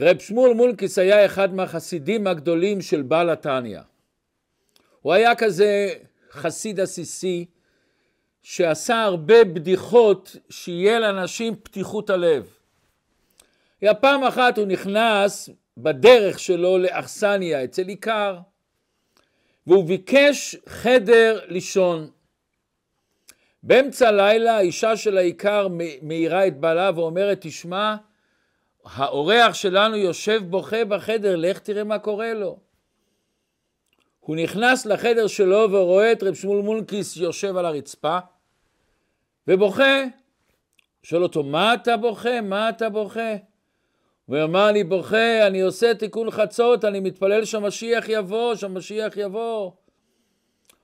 רב שמואל מונקעס היה אחד מהחסידים הגדולים של בעל התניה. הוא היה כזה חסיד עסיסי שעשה הרבה בדיחות שיהיה לאנשים פתיחות הלב. פעם אחת הוא נכנס בדרך שלו לאכסניה אצל איכר, והוא ביקש חדר לישון. באמצע לילה האישה של האיכר מאירה את בעלה ואומרת, תשמע, האורח שלנו יושב בוכה בחדר, לך תראה מה קורה לו. הוא נכנס לחדר שלו ורואה את רב שמואל מונקעס יושב על הרצפה ובוכה. שואל אותו, מה אתה בוכה? מה אתה בוכה? הוא אמר, אני בוכה, אני עושה תיקון חצות, אני מתפלל שהמשיח יבוא, שהמשיח יבוא.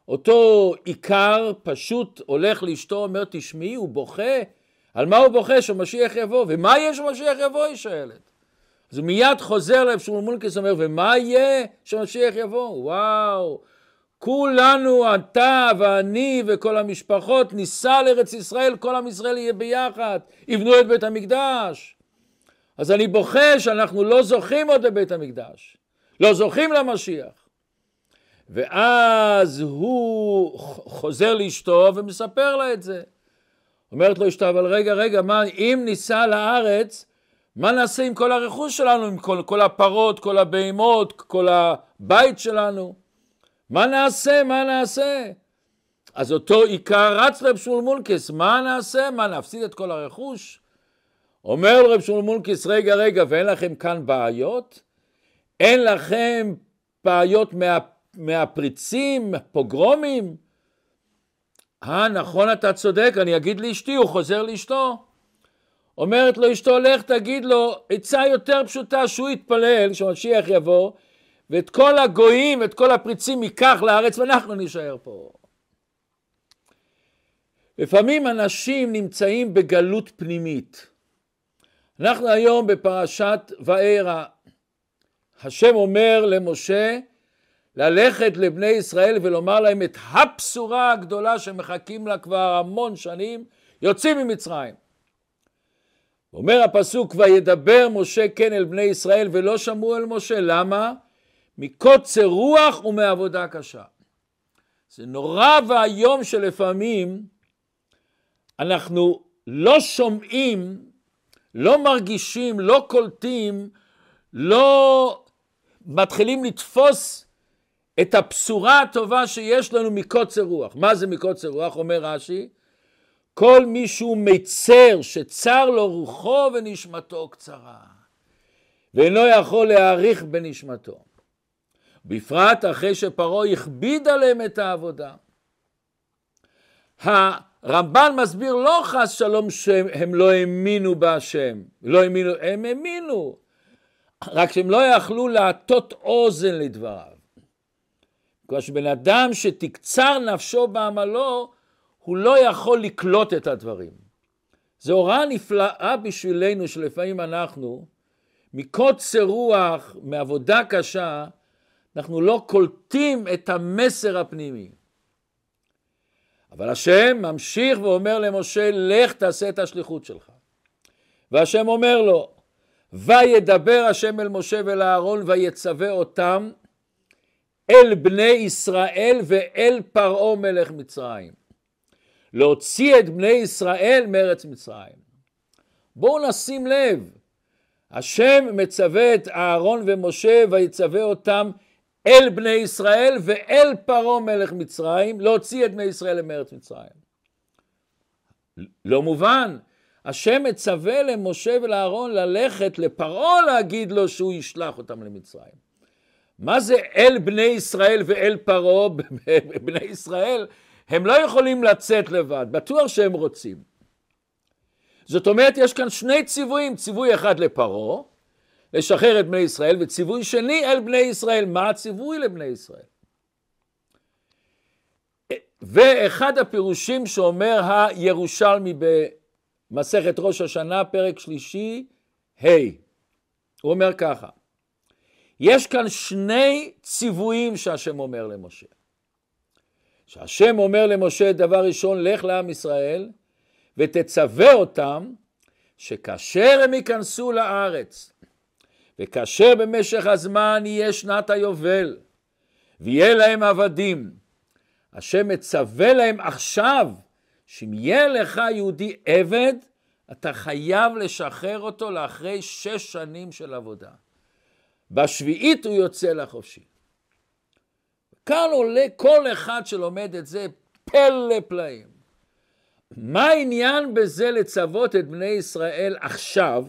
אותו איכר פשוט הולך לאשתו, אומר, תשמעי, הוא בוכה. על מה הוא בוכה? שהמשיח יבוא. ומה יהיה שהמשיח יבוא? היא שואלת. אז הוא מיד חוזר לרב שמואל מונקעס, אומר, ומה יהיה שהמשיח יבוא? וואו, כולנו, אתה ואני וכל המשפחות, ניסע לארץ ישראל, כל עם ישראל יהיה ביחד, יבנו את בית המקדש. אז אני בוכה שאנחנו לא זוכים עוד לבית המקדש, לא זוכים למשיח. ואז הוא חוזר לאשתו ומספר לה את זה. אומרת לו אשתו, אבל רגע, מה, אם ניסע לארץ, מה נעשה עם כל הרכוש שלנו, עם כל הפרות, כל הבהמות, כל הבית שלנו? מה נעשה? אז אותו איכר רץ לרב שמואל מונקעס, מה נעשה? מה, נפסיד את כל הרכוש? אומר רב שמואל מונקעס, רגע, ואין לכם כאן בעיות? אין לכם בעיות מהפריצים, פוגרומים? נכון, אתה צודק, אני אגיד לאשתי. הוא חוזר לאשתו. אומרת לו אשתו, לך תגיד לו עצה יותר פשוטה, שהוא יתפלל שהמשיח יבוא, ואת כל הגויים, את כל הפריצים ייקח לארץ, ואנחנו נשאר פה. לפעמים אנשים נמצאים בגלות פנימית. אנחנו היום בפרשת וארא. השם אומר למשה ללכת לבני ישראל ולומר להם את הבשורה הגדולה שמחכים לה כבר המון שנים, יוצאים ממצרים. אומר הפסוק, וידבר משה כן אל בני ישראל ולא שמעו אל משה. למה? מקוצר רוח ומעבודה קשה. זה נורא והיום שלפעמים אנחנו לא שומעים, לא מרגישים, לא קולטים, לא מתחילים לתפוס את הבשורה הטובה שיש לנו מקוצר רוח. מה זה מקוצר רוח? אומר רשי, כל מישהו מצר שצר לו רוחו ונשמתו קצרה, ואינו יכול להאריך בנשמתו. בפרט אחרי שפרעה הכביד עליהם את העבודה. הרמב"ן מסביר, לא חס שלום שהם לא האמינו בהשם, הם האמינו, רק שהם לא יכלו להטות אוזן לדבריו. כבר שבן אדם שתקצר נפשו בעמלו, הוא לא יכול לקלוט את הדברים. זו הוראה נפלאה בשבילנו, שלפעמים אנחנו, מקוצר רוח, מעבודה קשה, אנחנו לא קולטים את המסר הפנימי. אבל השם ממשיך ואומר למשה, לך תעשה את השליחות שלך. והשם אומר לו, וידבר השם אל משה ואל אהרון ויצווה אותם אל בני ישראל ואל פרעה מלך מצרים, להוציא את בני ישראל מארץ מצרים. בואו נשים לב, השם מצווה את אהרון ומשה ויצווה אותם אל בני ישראל ואל פרעה מלך מצרים, להוציא את בני ישראל מארץ מצרים. לא מובן, השם מצווה למשה ולאהרון ללכת לפרעה להגיד לו שהוא ישלח אותם למצרים. מה זה אל בני ישראל ואל פרעה? בני ישראל הם לא יכולים לצאת לבד, בטוח שהם רוצים. זאת אומרת, יש כאן שני ציוויים, ציווי אחד לפרעה, לשחרר את בני ישראל, וציווי שני אל בני ישראל. מה הציווי לבני ישראל? ואחד הפירושים שאומר הירושלמי במסכת ראש השנה, פרק שלישי, הוא אומר ככה, יש כאן שני ציוויים שהשם אומר למשה. שהשם אומר למשה, דבר ראשון, לך לעם ישראל ותצווה אותם שכאשר הם ייכנסו לארץ וכאשר במשך הזמן יהיה שנת היובל, ויהיה להם עבדים, השם מצווה להם עכשיו, שאם יהיה לך יהודי עבד, אתה חייב לשחרר אותו לאחרי 6 שנים של עבודה. בשביעית הוא יוצא לחופשי. כאן עולה כל אחד שלומד את זה פלא פלאים. מה העניין בזה לצוות את בני ישראל עכשיו,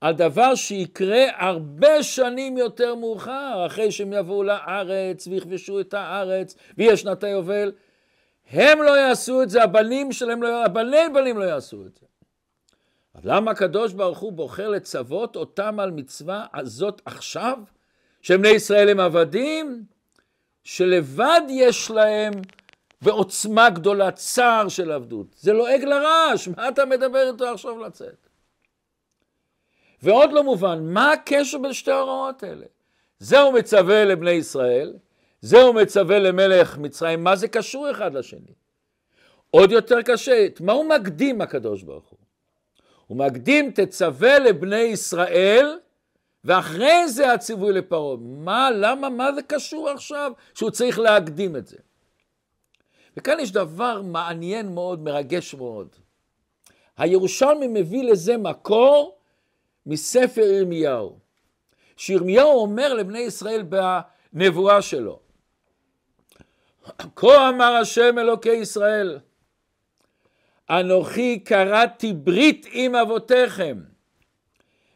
על דבר שיקרה הרבה שנים יותר מאוחר, אחרי שהם יבואו לארץ ויכבשו את הארץ, ויהיה שנת היובל, הם לא יעשו את זה, הבנים שלהם, הבנים לא יעשו את זה. אבל למה הקדוש ברוך הוא בוחר לצוות אותם על מצווה הזאת עכשיו, שבני ישראל הם עבדים, שלבד יש להם בעוצמה גדולה, צער של עבדות. זה לועג לרש, מה אתה מדבר איתו עכשיו לצאת? ועוד לא מובן, מה הקשר בין שתי ההוראות האלה? זהו מצווה לבני ישראל, זהו מצווה למלך מצרים, מה זה קשור אחד לשני? עוד יותר קשה, מה הוא מקדים הקדוש ברוך הוא? הוא מקדים תצווה לבני ישראל, ואחרי זה הציווי לפרעה. מה, למה, מה זה קשור עכשיו שהוא צריך להקדים את זה? וכאן יש דבר מעניין מאוד, מרגש מאוד. הירושלמי מביא לזה מקור מספר ירמיהו. שירמיהו אומר לבני ישראל בנבואה שלו, כה אמר השם אלוקי ישראל, אנוכי קראתי ברית עם אבותיכם,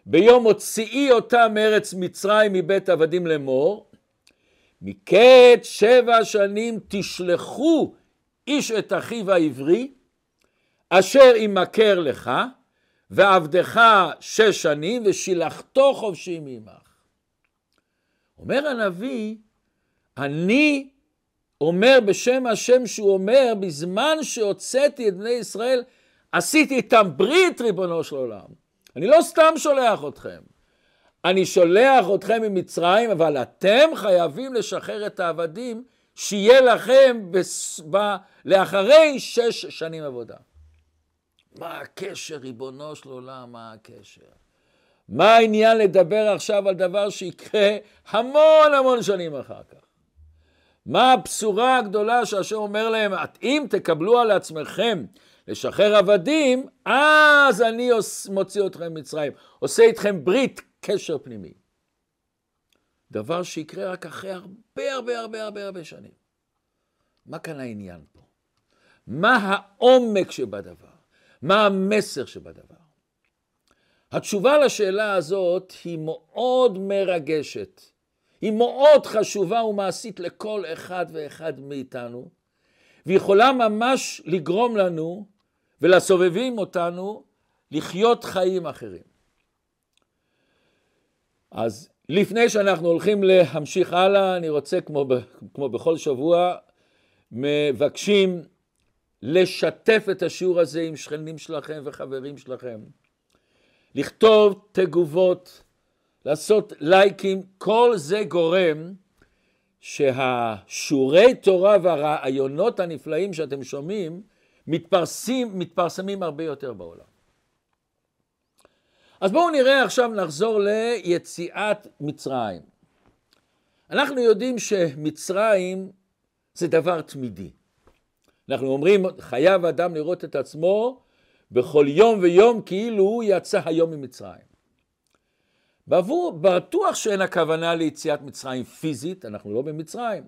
ביום הוציאי אותם מארץ מצרים מבית עבדים לאמור, מקץ 7 שנים תשלחו איש את אחיו העברי, אשר ימכר לך, ועבדך 6 שנים, ושילחתו חופשי ממך. אומר הנביא, אני אומר בשם השם שהוא אומר, בזמן שהוצאתי את בני ישראל, עשיתי איתם ברית ריבונו של עולם. אני לא סתם שולח אתכם. אני שולח אתכם ממצרים, אבל אתם חייבים לשחרר את העבדים, שיהיה לכם לאחרי 6 שנים עבודה. מה הקשר, ריבונו של עולם, מה הקשר? מה העניין לדבר עכשיו על דבר שיקרה המון המון שנים אחר כך? מה הבשורה הגדולה שהשם אומר להם, אם תקבלו על עצמכם לשחרר עבדים, אז אני מוציא אתכם מצרים, עושה איתכם ברית, קשר פנימי. דבר שיקרה רק אחרי הרבה שנים. מה כאן העניין פה? מה העומק שבדבר? מה המסר שבדבר? התשובה לשאלה הזאת היא מאוד מרגשת, היא מאוד חשובה ומעשית לכל אחד ואחד מאיתנו, ויכולה ממש לגרום לנו ולסובבים אותנו לחיות חיים אחרים. אז לפני שאנחנו הולכים להמשיך הלאה, אני רוצה כמו בכל שבוע, מבקשים לשתף את השיעור הזה עם שכנים שלכם וחברים שלכם, לכתוב תגובות, לעשות לייקים, כל זה גורם שהשיעורי תורה והרעיונות הנפלאים שאתם שומעים מתפרסמים הרבה יותר בעולם. אז בואו נראה עכשיו, נחזור ליציאת מצרים. אנחנו יודעים שמצרים זה דבר תמידי. אנחנו אומרים, חייב אדם לראות את עצמו בכל יום ויום כאילו הוא יצא היום ממצרים. בטוח שאין הכוונה ליציאת מצרים פיזית, אנחנו לא במצרים,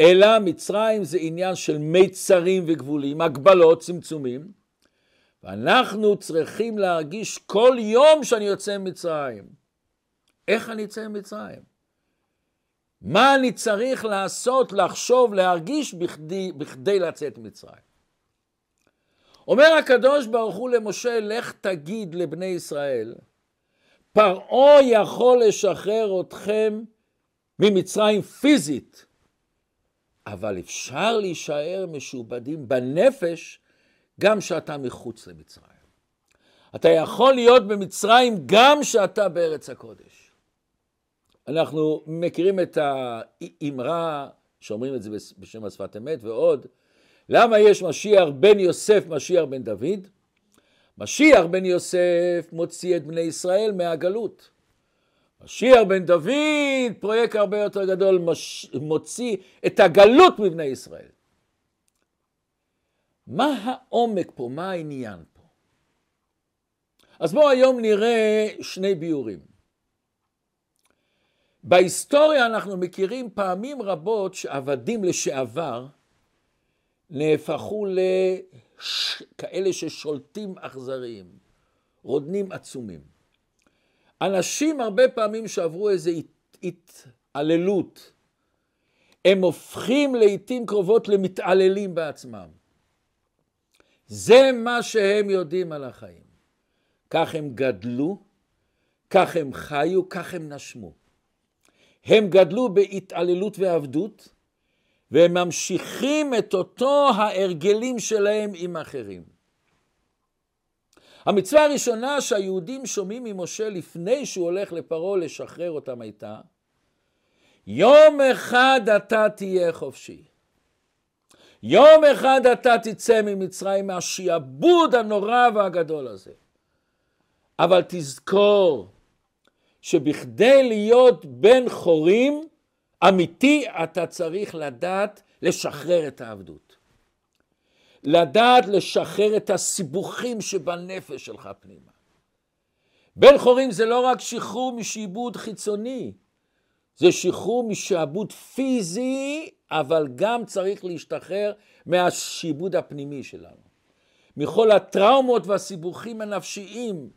אלא מצרים זה עניין של מיצרים וגבולים, הגבלות, צמצומים, ואנחנו צריכים להרגיש כל יום שאני יוצא ממצרים. איך אני יוצא ממצרים? מה אני צריך לעשות, לחשוב, להרגיש בכדי לצאת ממצרים? אומר הקדוש ברוך הוא למשה, לך תגיד לבני ישראל, פרעה יכול לשחרר אתכם ממצרים פיזית, אבל אפשר להישאר משובדים בנפש גם שאתה מחוץ למצרים. אתה יכול להיות במצרים גם שאתה בארץ הקודש. אנחנו מכירים את האמרה שאומרים את זה בשם השפת אמת ועוד. למה יש משיח בן יוסף, משיח בן דוד? משיח בן יוסף מוציא את בני ישראל מהגלות. משיח בן דוד, פרויקט הרבה יותר גדול, מוציא את הגלות מבני ישראל. מה העומק פה? מה העניין פה? אז בואו היום נראה שני ביורים. בהיסטוריה אנחנו מכירים פעמים רבות שעבדים לשעבר נהפכו לכאלה ששולטים אכזריים, רודנים עצומים. אנשים הרבה פעמים שעברו איזו התעללות, הם הופכים לעתים קרובות למתעללים בעצמם. זה מה שהם יודעים על החיים. כך הם גדלו, כך הם חיו, כך הם נשמו. הם גדלו בהתעללות ועבדות, והם ממשיכים את אותו ההרגלים שלהם עם אחרים. המצווה הראשונה שהיהודים שומעים ממשה לפני שהוא הולך לפרעה לשחרר אותם הייתה, יום אחד אתה תהיה חופשי. יום אחד אתה תצא ממצרים, מהשיעבוד הנורא והגדול הזה. אבל תזכור שבכדי להיות בן חורים אמיתי, אתה צריך לדעת לשחרר את העבדות. לדעת לשחרר את הסיבוכים שבנפש שלך פנימה. בן חורים זה לא רק שחרור משעבוד חיצוני, זה שחרור משעבוד פיזי, אבל גם צריך להשתחרר מהשעבוד הפנימי שלנו. מכל הטראומות והסיבוכים הנפשיים,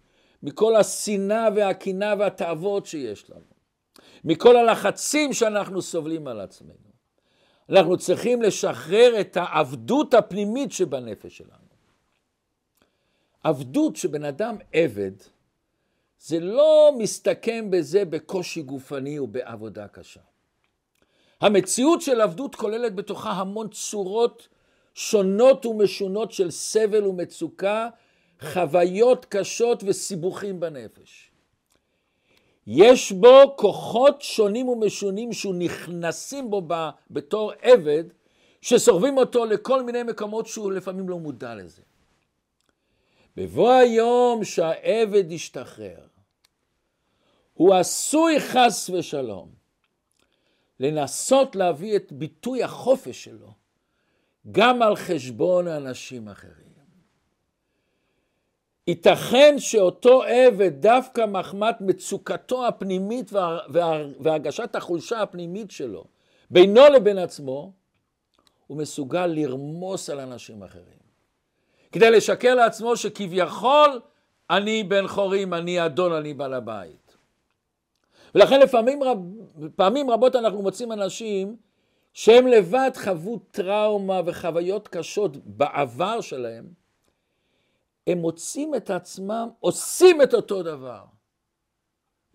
מכל השנאה והקנאה והתאוות שיש לנו. מכל הלחצים שאנחנו סובלים על עצמנו. אנחנו צריכים לשחרר את העבדות הפנימית שבנפש שלנו. עבדות שבן אדם עבד, זה לא מסתכם בזה בקושי גופני ובעבודה קשה. המציאות של עבדות כוללת בתוכה המון צורות שונות ומשונות של סבל ומצוקה, חוויות קשות וסיבוכים בנפש. יש בו כוחות שונים ומשונים שנכנסים בו בתור עבד, שסוחבים אותו לכל מיני מקומות שהוא לפעמים לא מודע לזה. בבוא היום שהעבד ישתחרר, הוא עשוי חס ושלום לנסות להביא את ביטוי החופש שלו, גם על חשבון אנשים אחרים. ייתכן שאותו עבד דווקא מחמת מצוקתו הפנימית והרגשת החולשה הפנימית שלו, בינו לבין עצמו, הוא מסוגל לרמוס על אנשים אחרים. כדי לשקר לעצמו שכביכול אני בן חורים, אני אדון, אני בעל הבית. ולכן פעמים רבות אנחנו מוצאים אנשים שהם לבד חוו טראומה וחוויות קשות בעבר שלהם, הם מוצאים את עצמם, עושים את אותו דבר.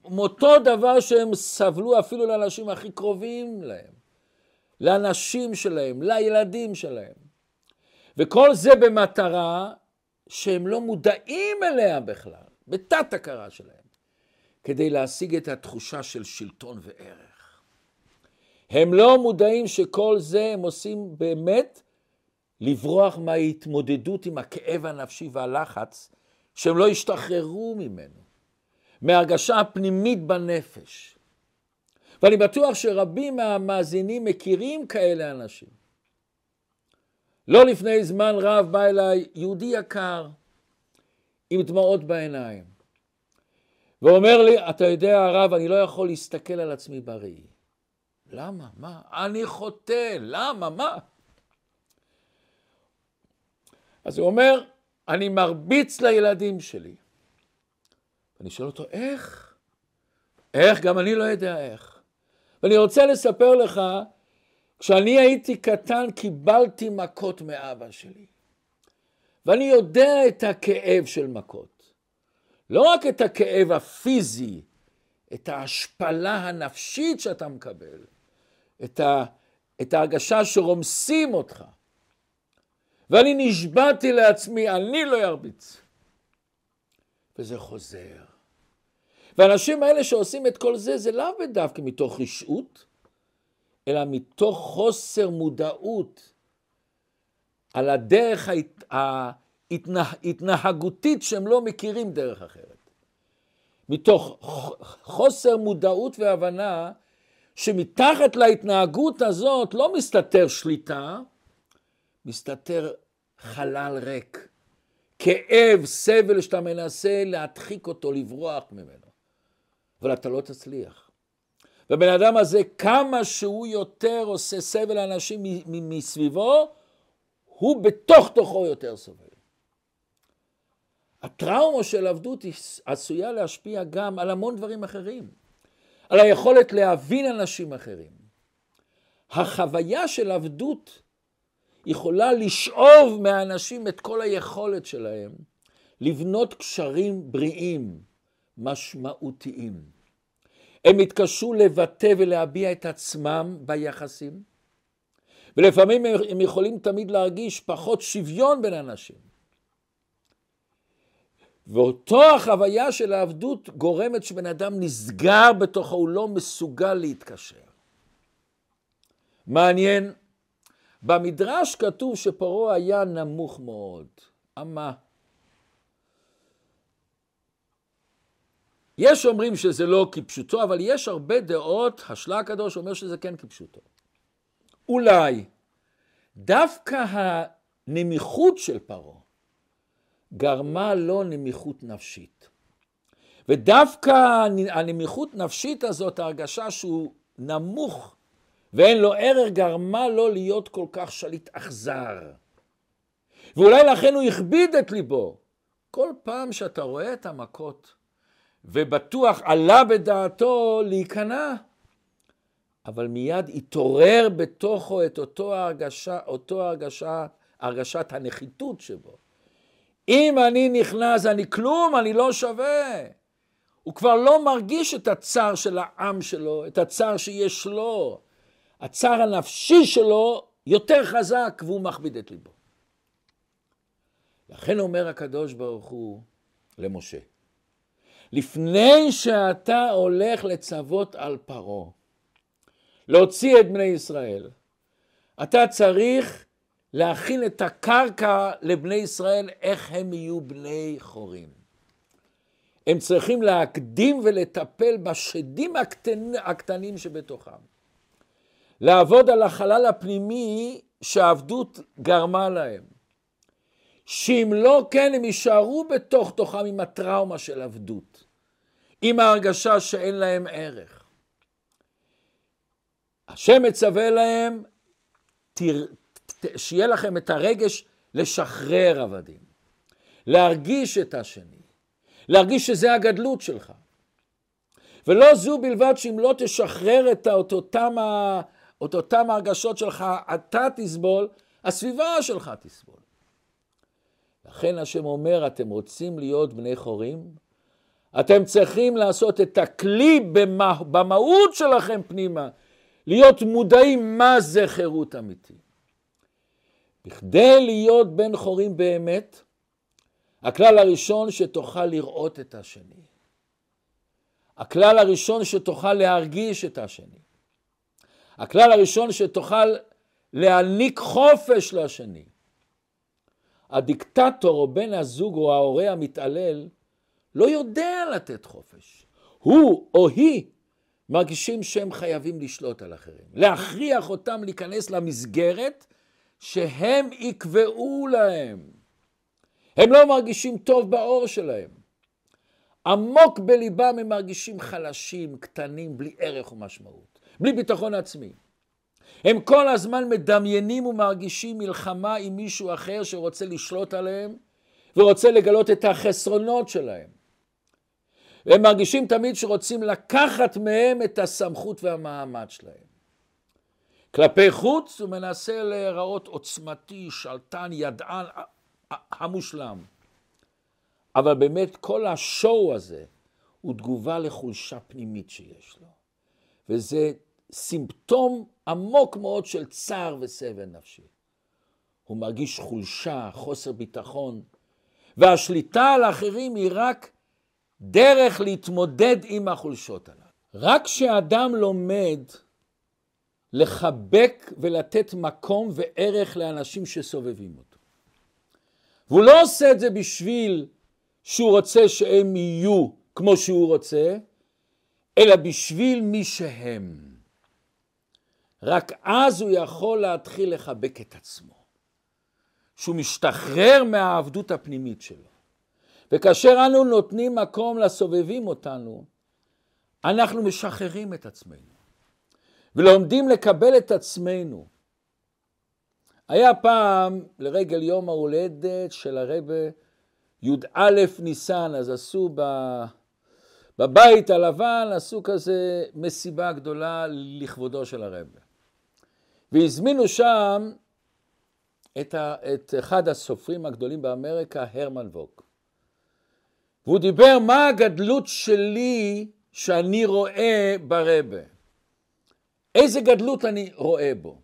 אותו דבר שהם סבלו אפילו לאנשים הכי קרובים להם, לאנשים שלהם, לילדים שלהם. וכל זה במטרה שהם לא מודעים אליה בכלל, בתת הכרה שלהם, כדי להשיג את התחושה של שלטון וערך. הם לא מודעים שכל זה הם עושים באמת, לברוח מההתמודדות עם הכאב הנפשי והלחץ, שהם לא השתחררו ממנו, מהרגשה הפנימית בנפש. ואני בטוח שרבים מהמאזינים מכירים כאלה אנשים. לא לפני זמן רב בא אליי יהודי יקר, עם דמעות בעיניים, ואומר לי, אתה יודע הרב, אני לא יכול להסתכל על עצמי בראי. למה? מה? אני חוטא, למה? מה? אז הוא אומר, אני מרביץ לילדים שלי. ואני שואל אותו, איך? איך? גם אני לא יודע איך. ואני רוצה לספר לך, כשאני הייתי קטן, קיבלתי מכות מאבא שלי. ואני יודע את הכאב של מכות. לא רק את הכאב הפיזי, את ההשפלה הנפשית שאתה מקבל, את ההרגשה שרומסים אותך. ואני נשבעתי לעצמי, אני לא ירביץ. וזה חוזר. ואנשים האלה שעושים את כל זה, זה לא בדווקא מתוך רשעות, אלא מתוך חוסר מודעות על הדרך ההתנהגותית שהם לא מכירים דרך אחרת. מתוך חוסר מודעות והבנה שמתחת להתנהגות הזאת לא מסתתר שליטה, מסתתר חלל ריק, כאב, סבל שאתה מנסה להדחיק אותו, לברוח ממנו, אבל אתה לא תצליח. ובן אדם הזה, כמה שהוא יותר עושה סבל לאנשים מסביבו, הוא בתוך תוכו יותר סבל. הטראומה של עבדות עשויה להשפיע גם על המון דברים אחרים, על היכולת להבין אנשים אחרים. החוויה של עבדות יכולה לשאוב מהאנשים את כל היכולת שלהם לבנות קשרים בריאים, משמעותיים. הם התקשו לבטא ולהביע את עצמם ביחסים, ולפעמים הם יכולים תמיד להרגיש פחות שוויון בין אנשים. ואותו החוויה של העבדות גורמת שבן אדם נסגר בתוכו, הוא לא מסוגל להתקשר. מעניין, במדרש כתוב שפרעה היה נמוך מאוד. אמה. יש אומרים שזה לא כפשוטו, אבל יש הרבה דעות, השלה הקדוש אומר שזה כן כפשוטו. אולי דווקא הנמיכות של פרעה, גרמה לו נמיכות נפשית. ודווקא הנמיכות נפשית הזאת, ההרגשה שהוא נמוך ואין לו ערך, גרמה לו להיות כל כך שליט אכזר. ואולי לכן הוא הכביד את ליבו. כל פעם שאתה רואה את המכות ובטוח עלה בדעתו להיכנע, אבל מיד התעורר בתוכו את אותו הרגשה, הרגשת הנחיתות שבו. אם אני נכנס, אני כלום, אני לא שווה. הוא כבר לא מרגיש את הצער של העם שלו, את הצער שיש לו. הצער הנפשי שלו יותר חזק והוא מכביד את ליבו. לכן אומר הקדוש ברוך הוא למשה, לפני שאתה הולך לצוות על פרעה, להוציא את בני ישראל, אתה צריך להכין את הקרקע לבני ישראל, איך הם יהיו בני חורים. הם צריכים להקדים ולטפל בשדים הקטנים שבתוכם. לעבוד על החלל הפנימי שהעבדות גרמה להם. שאם לא כן הם יישארו בתוך תוכם עם הטראומה של עבדות. עם ההרגשה שאין להם ערך. השם מצווה להם, שיהיה לכם את הרגש לשחרר עבדים, להרגיש את השני, להרגיש שזה הגדלות שלך. ולא זו בלבד שאם לא תשחרר את אותם הרגשות שלך, אתה תסבול, הסביבה שלך תסבול. לכן השם אומר, אתם רוצים להיות בני חורים? אתם צריכים לעשות את הכלי במהות שלכם פנימה, להיות מודעים מה זה חירות אמיתית. בכדי להיות בן חורים באמת, הכלל הראשון שתוכל לראות את השני. הכלל הראשון שתוכל להרגיש את השני. הכלל הראשון שתוכל להעניק חופש לשני. הדיקטטור או בן הזוג או ההורה המתעלל לא יודע לתת חופש. הוא או היא מרגישים שהם חייבים לשלוט על אחרים. להכריח אותם להיכנס למסגרת שהם יקבעו להם. הם לא מרגישים טוב באור שלהם. עמוק בליבם הם מרגישים חלשים, קטנים, בלי ערך ומשמעות, בלי ביטחון עצמי. הם כל הזמן מדמיינים ומרגישים מלחמה עם מישהו אחר שרוצה לשלוט עליהם, ורוצה לגלות את החסרונות שלהם. הם מרגישים תמיד שרוצים לקחת מהם את הסמכות והמעמד שלהם. כלפי חוץ הוא מנסה להיראות עוצמתי, שלטן, ידען, המושלם. אבל באמת כל השואו הזה הוא תגובה לחולשה פנימית שיש לו. וזה סימפטום עמוק מאוד של צער וסבל נפשי. הוא מרגיש חולשה, חוסר ביטחון, והשליטה על האחרים היא רק דרך להתמודד עם החולשות עליו. רק כשאדם לומד לחבק ולתת מקום וערך לאנשים שסובבים אותו. והוא לא עושה את זה בשביל שהוא רוצה שהם יהיו כמו שהוא רוצה, אלא בשביל מי שהם. רק אז הוא יכול להתחיל לחבק את עצמו, שהוא משתחרר מהעבדות הפנימית שלו. וכאשר אנו נותנים מקום לסובבים אותנו, אנחנו משחררים את עצמנו, ולומדים לקבל את עצמנו. היה פעם, לרגל יום ההולדת של הרב י"א ניסן, אז עשו בבית הלבן, עשו כזה מסיבה גדולה לכבודו של הרב. והזמינו שם את אחד הסופרים הגדולים באמריקה, הרמן וק. והוא דיבר מה הגדלות שלי שאני רואה ברב. איזה גדלות אני רואה בו.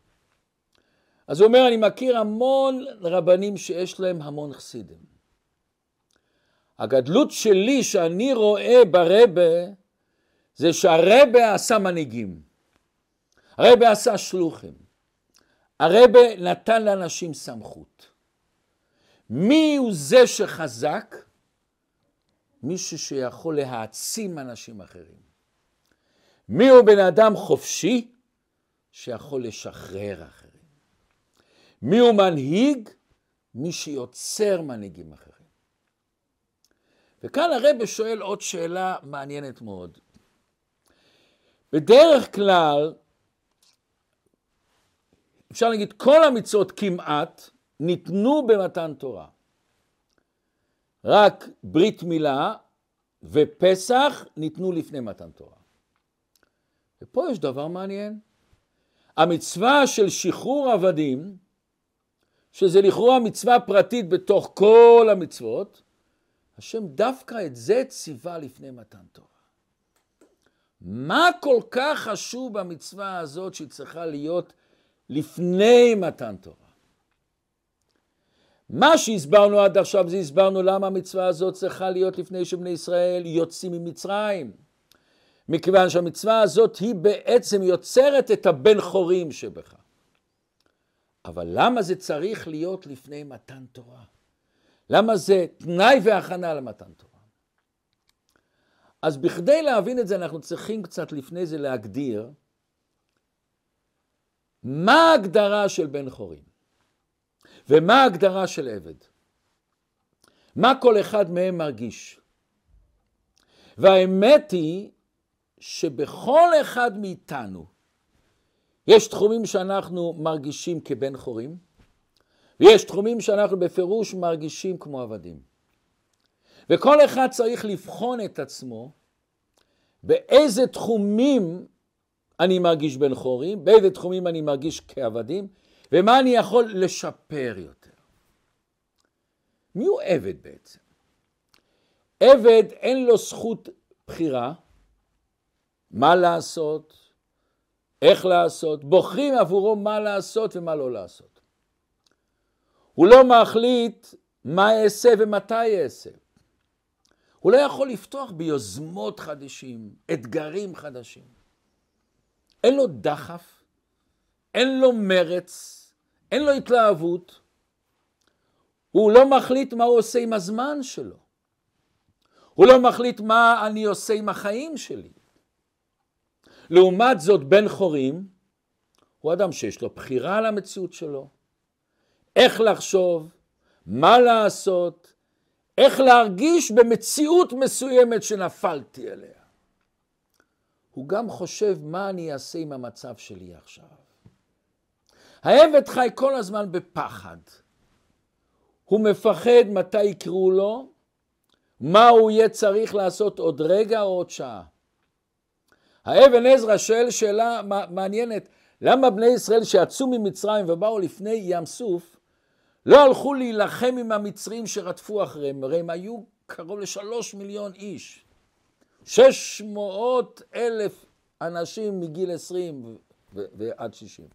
אז הוא אומר, אני מכיר המון רבנים שיש להם המון חסידים. הגדלות שלי שאני רואה ברבה, זה שהרבה עשה מנהיגים. הרבה עשה שלוחים. הרבה נתן לאנשים סמכות. מי הוא זה שחזק? מישהו שיכול להעצים אנשים אחרים. מי הוא בן אדם חופשי? שיכול לשחרר אחרים. מי הוא מנהיג? מי שיוצר מנהיגים אחרים. וכאן הרב שואל עוד שאלה מעניינת מאוד. בדרך כלל, אפשר להגיד, כל המצוות כמעט ניתנו במתן תורה. רק ברית מילה ופסח ניתנו לפני מתן תורה. ופה יש דבר מעניין. המצווה של שחרור עבדים, שזה לכאורה מצווה פרטית בתוך כל המצוות, השם דווקא את זה ציווה לפני מתן תורה. מה כל כך חשוב במצווה הזאת שהיא צריכה להיות לפני מתן תורה? מה שהסברנו עד עכשיו זה הסברנו למה המצווה הזאת צריכה להיות לפני שבני ישראל יוצאים ממצרים. מכיוון שהמצווה הזאת היא בעצם יוצרת את הבן חורים שבך. אבל למה זה צריך להיות לפני מתן תורה? למה זה תנאי והכנה למתן תורה? אז בכדי להבין את זה אנחנו צריכים קצת לפני זה להגדיר מה ההגדרה של בן חורין ומה ההגדרה של עבד. מה כל אחד מהם מרגיש? והאמת היא שבכל אחד מאיתנו יש תחומים שאנחנו מרגישים כבן חורין, ויש תחומים שאנחנו בפירוש מרגישים כמו עבדים. וכל אחד צריך לבחון את עצמו, באיזה תחומים אני מרגיש בן חורין, באיזה תחומים אני מרגיש כעבדים, ומה אני יכול לשפר יותר. מי הוא עבד בעצם? עבד אין לו זכות בחירה, מה לעשות, איך לעשות, בוחרים עבורו מה לעשות ומה לא לעשות. הוא לא מחליט מה יעשה ומתי יעשה. הוא לא יכול לפתוח ביוזמות חדשים, אתגרים חדשים. אין לו דחף, אין לו מרץ, אין לו התלהבות. הוא לא מחליט מה הוא עושה עם הזמן שלו. הוא לא מחליט מה אני עושה עם החיים שלי. לעומת זאת, בן חורין הוא אדם שיש לו בחירה על המציאות שלו. איך לחשוב, מה לעשות, איך להרגיש במציאות מסוימת שנפלתי אליה. הוא גם חושב מה אני אעשה עם המצב שלי עכשיו. העבד חי כל הזמן בפחד. הוא מפחד מתי יקראו לו, מה הוא יהיה צריך לעשות עוד רגע או עוד שעה. האבן עזרא שואל שאלה מעניינת, למה בני ישראל שיצאו ממצרים ובאו לפני ים סוף, לא הלכו להילחם עם המצרים שרדפו אחריהם, הרי הם היו קרוב ל3 מיליון איש. 600,000 אנשים מגיל 20 ועד 60.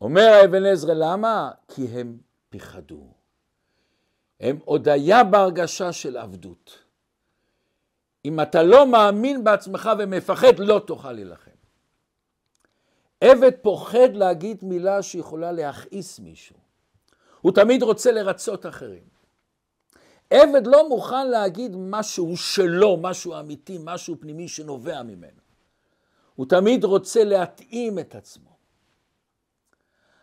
אומר אבן עזרא, למה? כי הם פיחדו. הם עוד היה בהרגשה של עבדות. אם אתה לא מאמין בעצמך ומפחד, לא תוכל להילחם. עבד פוחד להגיד מילה שיכולה להכעיס מישהו. הוא תמיד רוצה לרצות אחרים. עבד לא מוכן להגיד משהו שלו, משהו אמיתי, משהו פנימי שנובע ממנו. הוא תמיד רוצה להתאים את עצמו.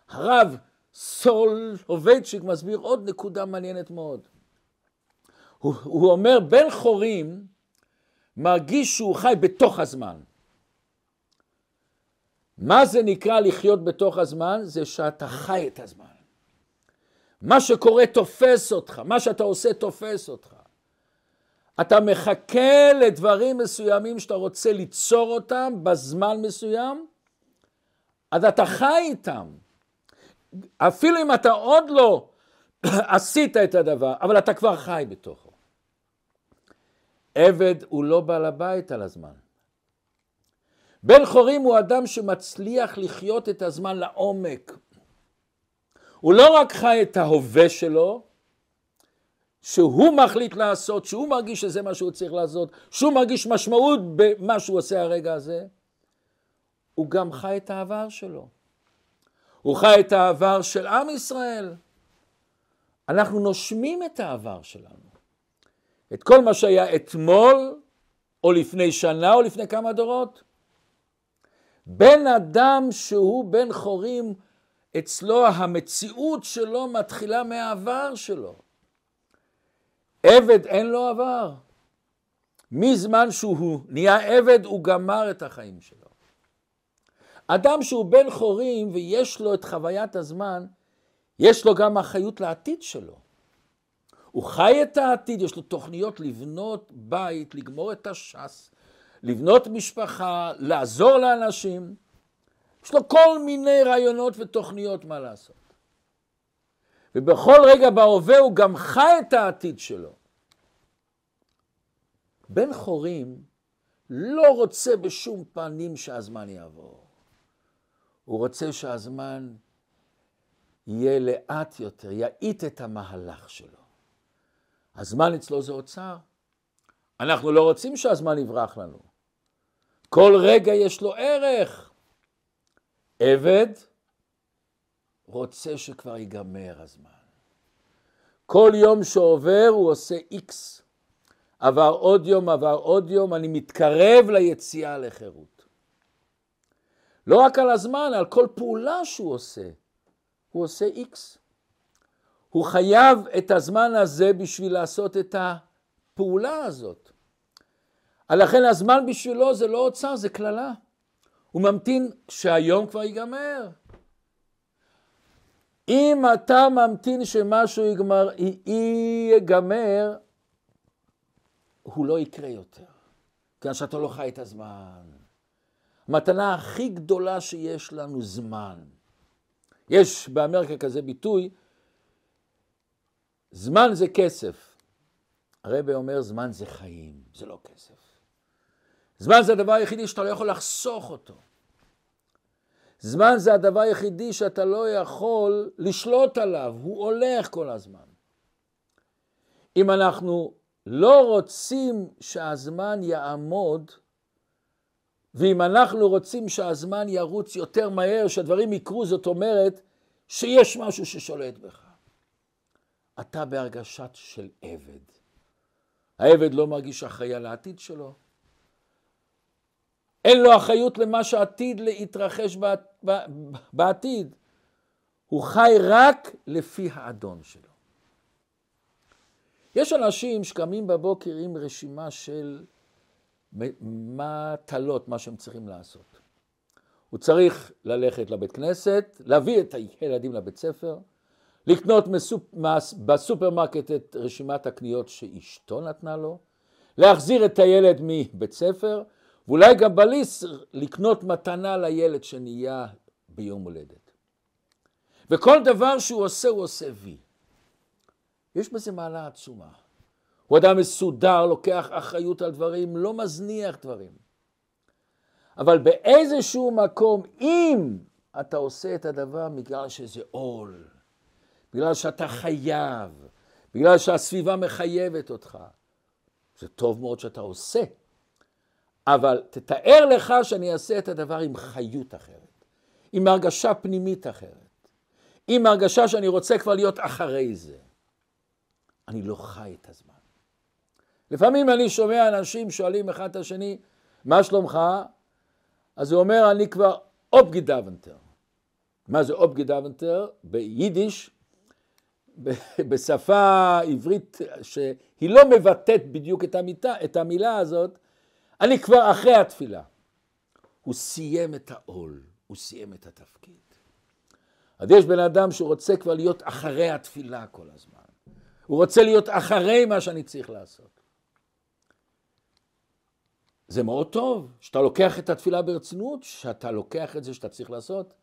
הרב סולובייצ'יק מסביר עוד נקודה מעניינת מאוד. הוא אומר, בן חורים מרגיש שהוא חי בתוך הזמן. מה זה נקרא לחיות בתוך הזמן? זה שאתה חי את הזמן. מה שקורה תופס אותך, מה שאתה עושה תופס אותך. אתה מחכה לדברים מסוימים שאתה רוצה ליצור אותם בזמן מסוים, אז אתה חי איתם. אפילו אם אתה עוד לא עשית את הדבר, אבל אתה כבר חי בתוכו. עבד הוא לא בעל הבית על הזמן. בן חורים הוא אדם שמצליח לחיות את הזמן לעומק. הוא לא רק חי את ההווה שלו, שהוא מחליט לעשות, שהוא מרגיש שזה מה שהוא צריך לעשות, שהוא מרגיש משמעות במה שהוא עושה הרגע הזה, הוא גם חי את העבר שלו. הוא חי את העבר של עם ישראל. אנחנו נושמים את העבר שלנו. את כל מה שהיה אתמול, או לפני שנה, או לפני כמה דורות. בן אדם שהוא בן חורים, אצלו המציאות שלו מתחילה מהעבר שלו. עבד אין לו עבר. מזמן שהוא נהיה עבד, הוא גמר את החיים שלו. אדם שהוא בן חורים ויש לו את חוויית הזמן, יש לו גם אחריות לעתיד שלו. הוא חי את העתיד, יש לו תוכניות לבנות בית, לגמור את הש"ס, לבנות משפחה, לעזור לאנשים. יש לו כל מיני רעיונות ותוכניות מה לעשות. ובכל רגע בהווה הוא גם חי את העתיד שלו. בן חורים לא רוצה בשום פנים שהזמן יעבור. הוא רוצה שהזמן יהיה לאט יותר, יעיט את המהלך שלו. הזמן אצלו זה אוצר. אנחנו לא רוצים שהזמן יברח לנו. כל רגע יש לו ערך. עבד רוצה שכבר ייגמר הזמן. כל יום שעובר הוא עושה איקס. עבר עוד יום, עבר עוד יום, אני מתקרב ליציאה לחירות. לא רק על הזמן, על כל פעולה שהוא עושה. הוא עושה איקס. הוא חייב את הזמן הזה בשביל לעשות את הפעולה הזאת. לכן הזמן בשבילו זה לא אוצר, זה כללה. הוא ממתין שהיום כבר ייגמר. אם אתה ממתין שמשהו ייגמר, הוא לא יקרה יותר. כי שאתה לא חי את הזמן. המתנה הכי גדולה שיש לנו זמן. יש באמריקה כזה ביטוי, זמן זה כסף. הרב אומר זמן זה חיים, זה לא כסף. זמן זה הדבר היחידי שאתה לא יכול לחסוך אותו. זמן זה הדבר היחידי שאתה לא יכול לשלוט עליו, הוא הולך כל הזמן. אם אנחנו לא רוצים שהזמן יעמוד, ואם אנחנו רוצים שהזמן ירוץ יותר מהר, שהדברים יקרו, זאת אומרת שיש משהו ששולט בך. אתה בהרגשת של עבד. העבד לא מרגיש אחראי על העתיד שלו. אין לו אחריות למה שעתיד להתרחש בעתיד. הוא חי רק לפי האדון שלו. יש אנשים שקמים בבוקר עם רשימה של מטלות, מה שהם צריכים לעשות. הוא צריך ללכת לבית כנסת, להביא את הילדים לבית ספר, לקנות בסופרמרקט את רשימת הקניות שאשתו נתנה לו, להחזיר את הילד מבית ספר, ואולי גם בליס לקנות מתנה לילד שנהיה ביום הולדת. וכל דבר שהוא עושה, הוא עושה וי. יש בזה מעלה עצומה. הוא אדם מסודר, לוקח אחריות על דברים, לא מזניח דברים. אבל באיזשהו מקום, אם אתה עושה את הדבר בגלל שזה עול, בגלל שאתה חייב, בגלל שהסביבה מחייבת אותך, זה טוב מאוד שאתה עושה. אבל תתאר לך שאני אעשה את הדבר עם חיות אחרת, עם הרגשה פנימית אחרת, עם הרגשה שאני רוצה כבר להיות אחרי זה. אני לא חי את הזמן. לפעמים אני שומע אנשים שואלים אחד את השני, מה שלומך? אז הוא אומר, אני כבר אופגידוונטר. מה זה אופגידוונטר? ביידיש, בשפה עברית שהיא לא מבטאת בדיוק את המילה הזאת, אני כבר אחרי התפילה. הוא סיים את העול, הוא סיים את התפקיד. אז יש בן אדם שרוצה כבר להיות אחרי התפילה כל הזמן. הוא רוצה להיות אחרי מה שאני צריך לעשות. זה מאוד טוב שאתה לוקח את התפילה ברצינות, שאתה לוקח את זה שאתה צריך לעשות.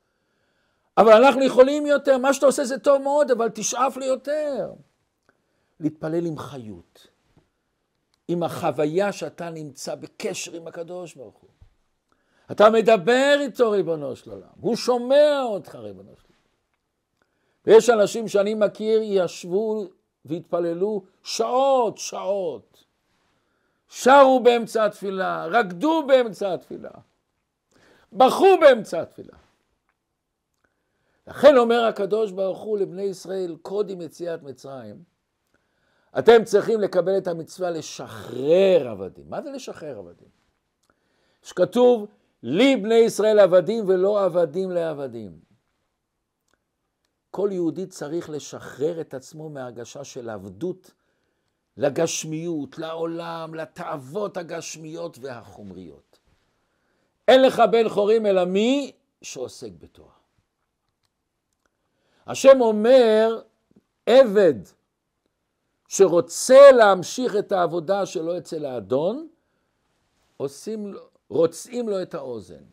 אבל אנחנו יכולים יותר, מה שאתה עושה זה טוב מאוד, אבל תשאף לי יותר. להתפלל עם חיות, עם החוויה שאתה נמצא בקשר עם הקדוש ברוך הוא. אתה מדבר איתו ריבונו של עולם, הוא שומע אותך ריבונו של עולם. ויש אנשים שאני מכיר ישבו והתפללו שעות, שעות. שרו באמצע התפילה, רקדו באמצע התפילה, בכו באמצע התפילה. לכן אומר הקדוש ברוך הוא לבני ישראל, קודם יציאת מצרים, אתם צריכים לקבל את המצווה לשחרר עבדים. מה זה לשחרר עבדים? שכתוב, לי בני ישראל עבדים ולא עבדים לעבדים. כל יהודי צריך לשחרר את עצמו מהרגשה של עבדות, לגשמיות, לעולם, לתאוות הגשמיות והחומריות. אין לך בן חורים אלא מי שעוסק בתורה. השם אומר, עבד שרוצה להמשיך את העבודה שלו אצל האדון, רוצים לו את האוזן.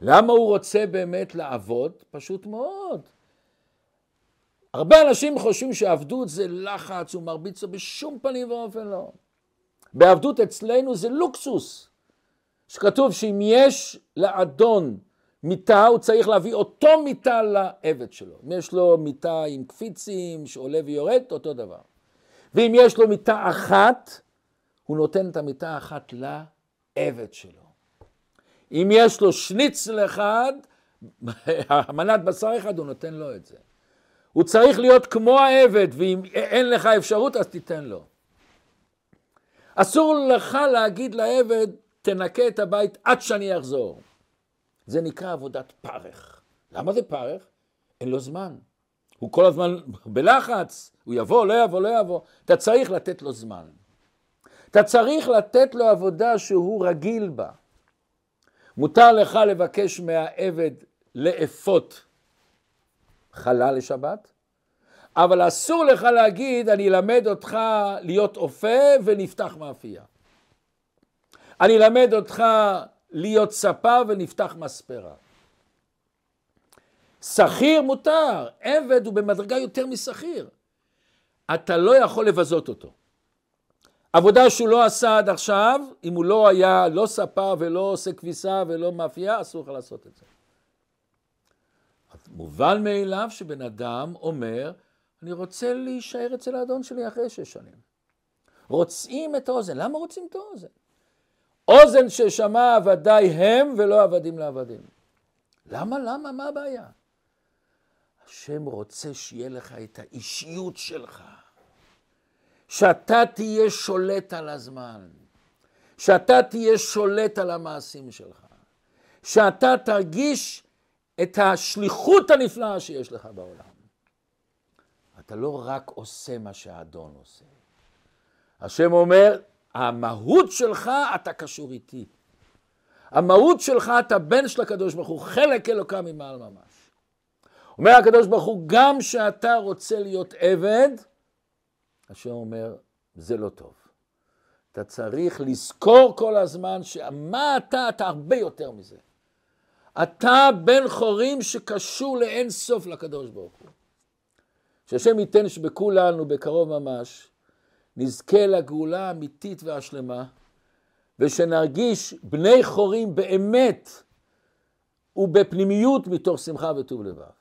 למה הוא רוצה באמת לעבוד? פשוט מאוד. הרבה אנשים חושבים שעבדות זה לחץ ומרביץ, בשום פנים ואופן לא. בעבדות אצלנו זה לוקסוס, שכתוב שאם יש לאדון מיטה, הוא צריך להביא אותו מיטה לעבד שלו. אם יש לו מיטה עם קפיצים שעולה ויורד, אותו דבר. ואם יש לו מיטה אחת, הוא נותן את המיטה האחת לעבד שלו. אם יש לו שניצל אחד, מנת בשר אחד, הוא נותן לו את זה. הוא צריך להיות כמו העבד, ואם אין לך אפשרות, אז תיתן לו. אסור לך להגיד לעבד, תנקה את הבית עד שאני אחזור. זה נקרא עבודת פרך. למה זה פרך? אין לו זמן. הוא כל הזמן בלחץ, הוא יבוא, לא יבוא, לא יבוא. אתה צריך לתת לו זמן. אתה צריך לתת לו עבודה שהוא רגיל בה. מותר לך לבקש מהעבד לאפות חלה לשבת, אבל אסור לך להגיד, אני אלמד אותך להיות אופה ונפתח מאפייה. אני אלמד אותך להיות ספה ונפתח מספרה. שכיר מותר, עבד הוא במדרגה יותר משכיר. אתה לא יכול לבזות אותו. עבודה שהוא לא עשה עד עכשיו, אם הוא לא היה לא ספה ולא עושה כביסה ולא מאפייה, אסור לך לעשות את זה. מובן מאליו שבן אדם אומר, אני רוצה להישאר אצל האדון שלי אחרי 6 שנים. רוצים את האוזן. למה רוצים את האוזן? אוזן ששמע עבדי הם ולא עבדים לעבדים. למה? מה הבעיה? השם רוצה שיהיה לך את האישיות שלך. שאתה תהיה שולט על הזמן. שאתה תהיה שולט על המעשים שלך. שאתה תרגיש את השליחות הנפלאה שיש לך בעולם. אתה לא רק עושה מה שהאדון עושה. השם אומר, המהות שלך אתה קשור איתי. המהות שלך אתה בן של הקדוש ברוך הוא, חלק אלוקה ממעל ממש. אומר הקדוש ברוך הוא, גם שאתה רוצה להיות עבד, השם אומר, זה לא טוב. אתה צריך לזכור כל הזמן שמה אתה הרבה יותר מזה. אתה בן חורים שקשור לאין סוף לקדוש ברוך הוא. שהשם ייתן שבכולנו בקרוב ממש נזכה לגאולה האמיתית והשלמה, ושנרגיש בני חורים באמת ובפנימיות מתוך שמחה וטוב לבב.